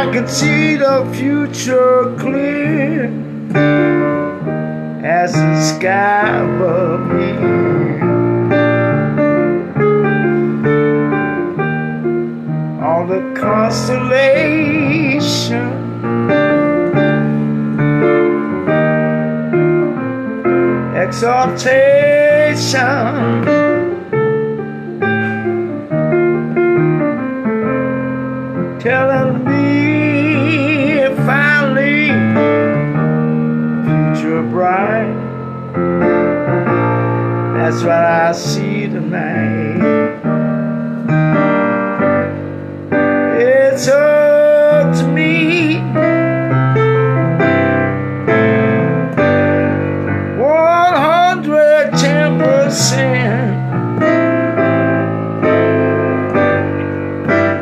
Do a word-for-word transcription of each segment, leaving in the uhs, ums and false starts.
I could see the future clear as the sky above me. All the constellation exaltation telling me finally future bright. That's what I see tonight. It's up to me. one hundred ten percent.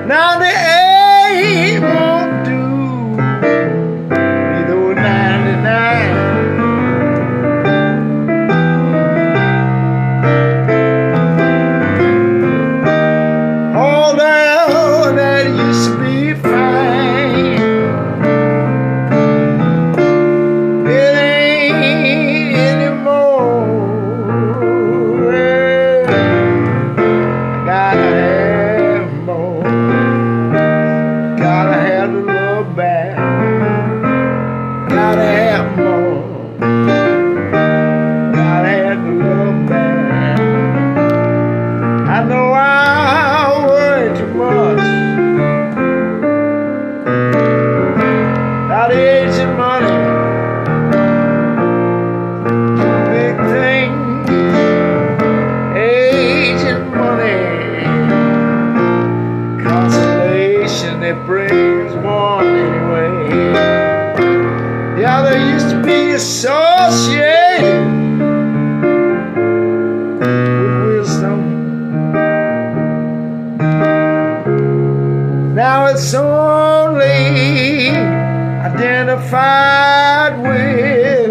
Now the brings one anyway. The other used to be associated with wisdom. Now it's only identified with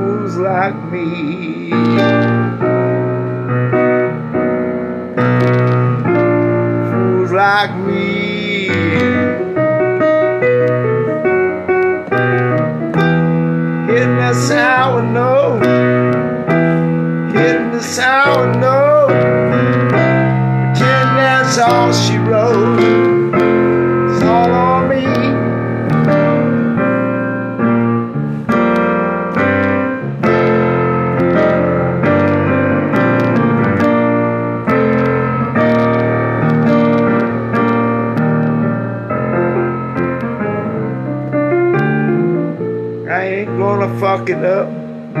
fools like me. Like me, hitting the sour note, hitting the sour note, pretend that's all she wrote. It's all on me. I ain't gonna fuck it up. I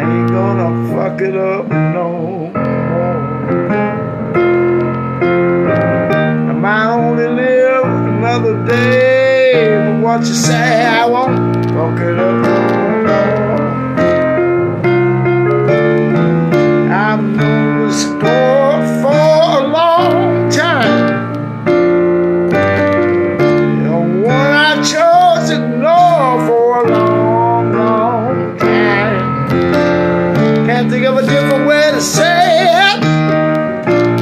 ain't gonna fuck it up no more. I might only live another day, but what you say, I won't fuck it up no more. I've known the score for a long time. The one I chose to know for a long, long time. Can't think of a different way to say it,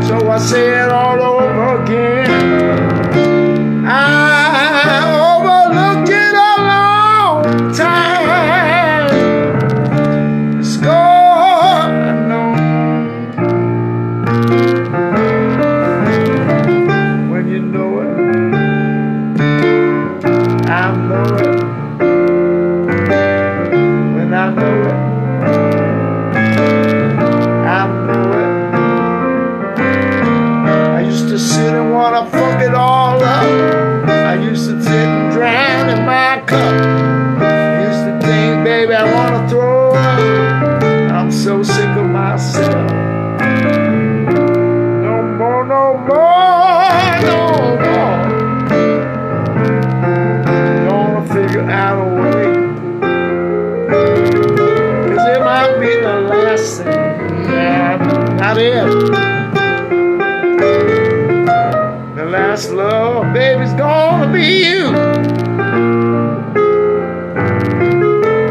so I say it all over again. I overlooked it a long time. The score unknown. When you know it, I know it. I know it. I know it. I used to sit and wanna fuck it all up. I used to sit and drown in my cup. I used to think, baby, I wanna throw up. I'm so sick of myself. No more, no more, no more. Gonna figure out a way. Not it. The last love, baby's gonna be you.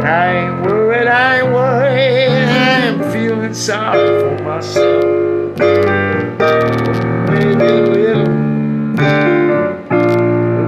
I ain't worried, I ain't worried. I'm feeling sorry for myself. Maybe a little. The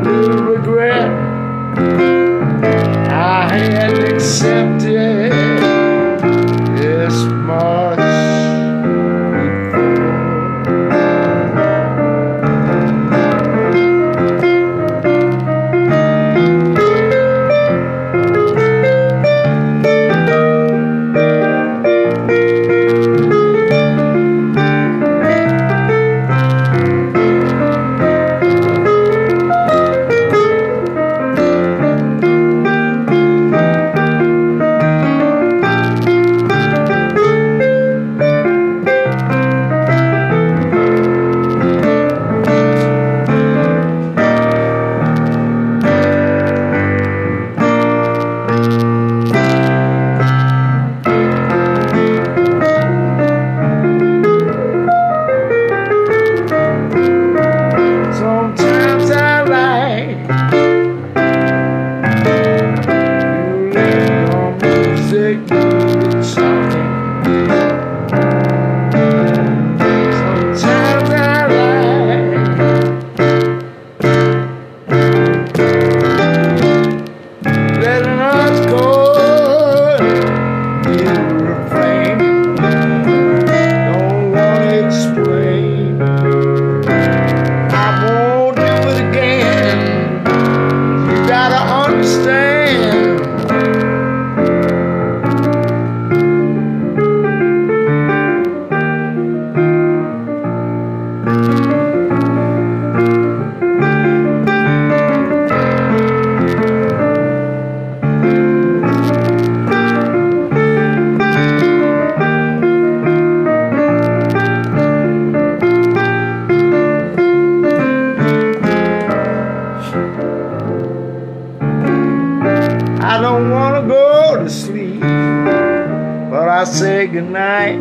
say goodnight,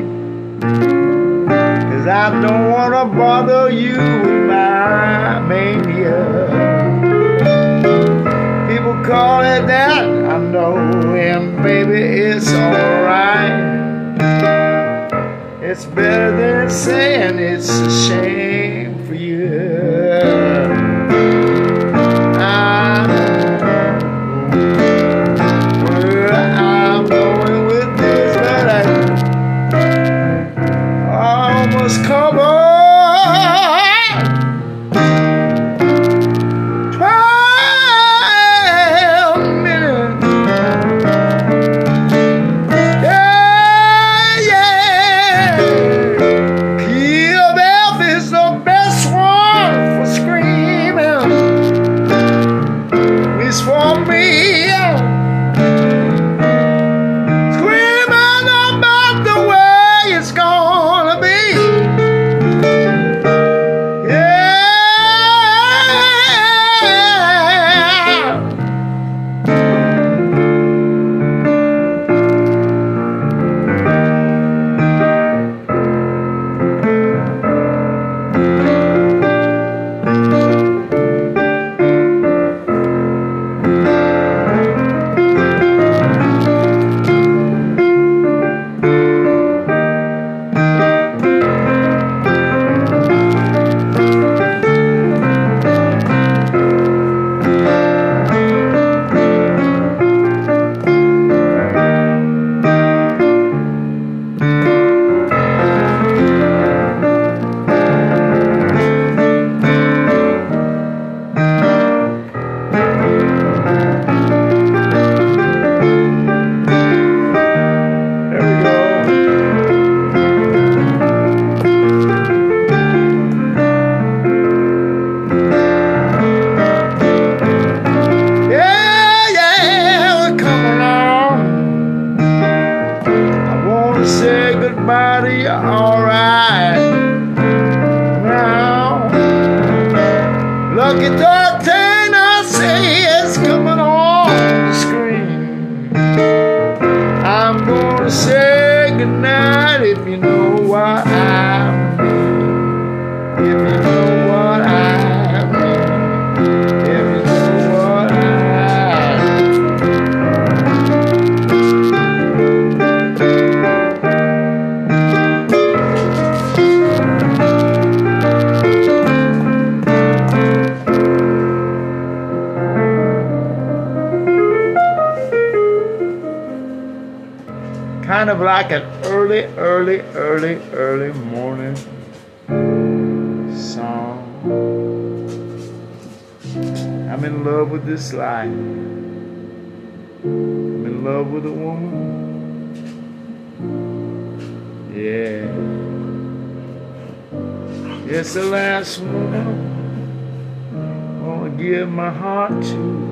'cause I don't wanna bother you with my mania. People call it that, I know, and baby, it's alright. It's better than saying it's a shame for you. Come on, twelve minutes. Yeah, yeah. Kill Bill is the best one for screaming. It's for me. Screaming about the way it's gonna be. Say goodbye to you, alright. Now, lucky the thing I see is coming on the screen. I'm gonna say goodnight if you know what I mean. If you know what I mean. If you know what I mean. Kind of like an early, early, early, early morning song. I'm in love with this life. I'm in love with a woman. Yeah. It's the last one I wanna give my heart to.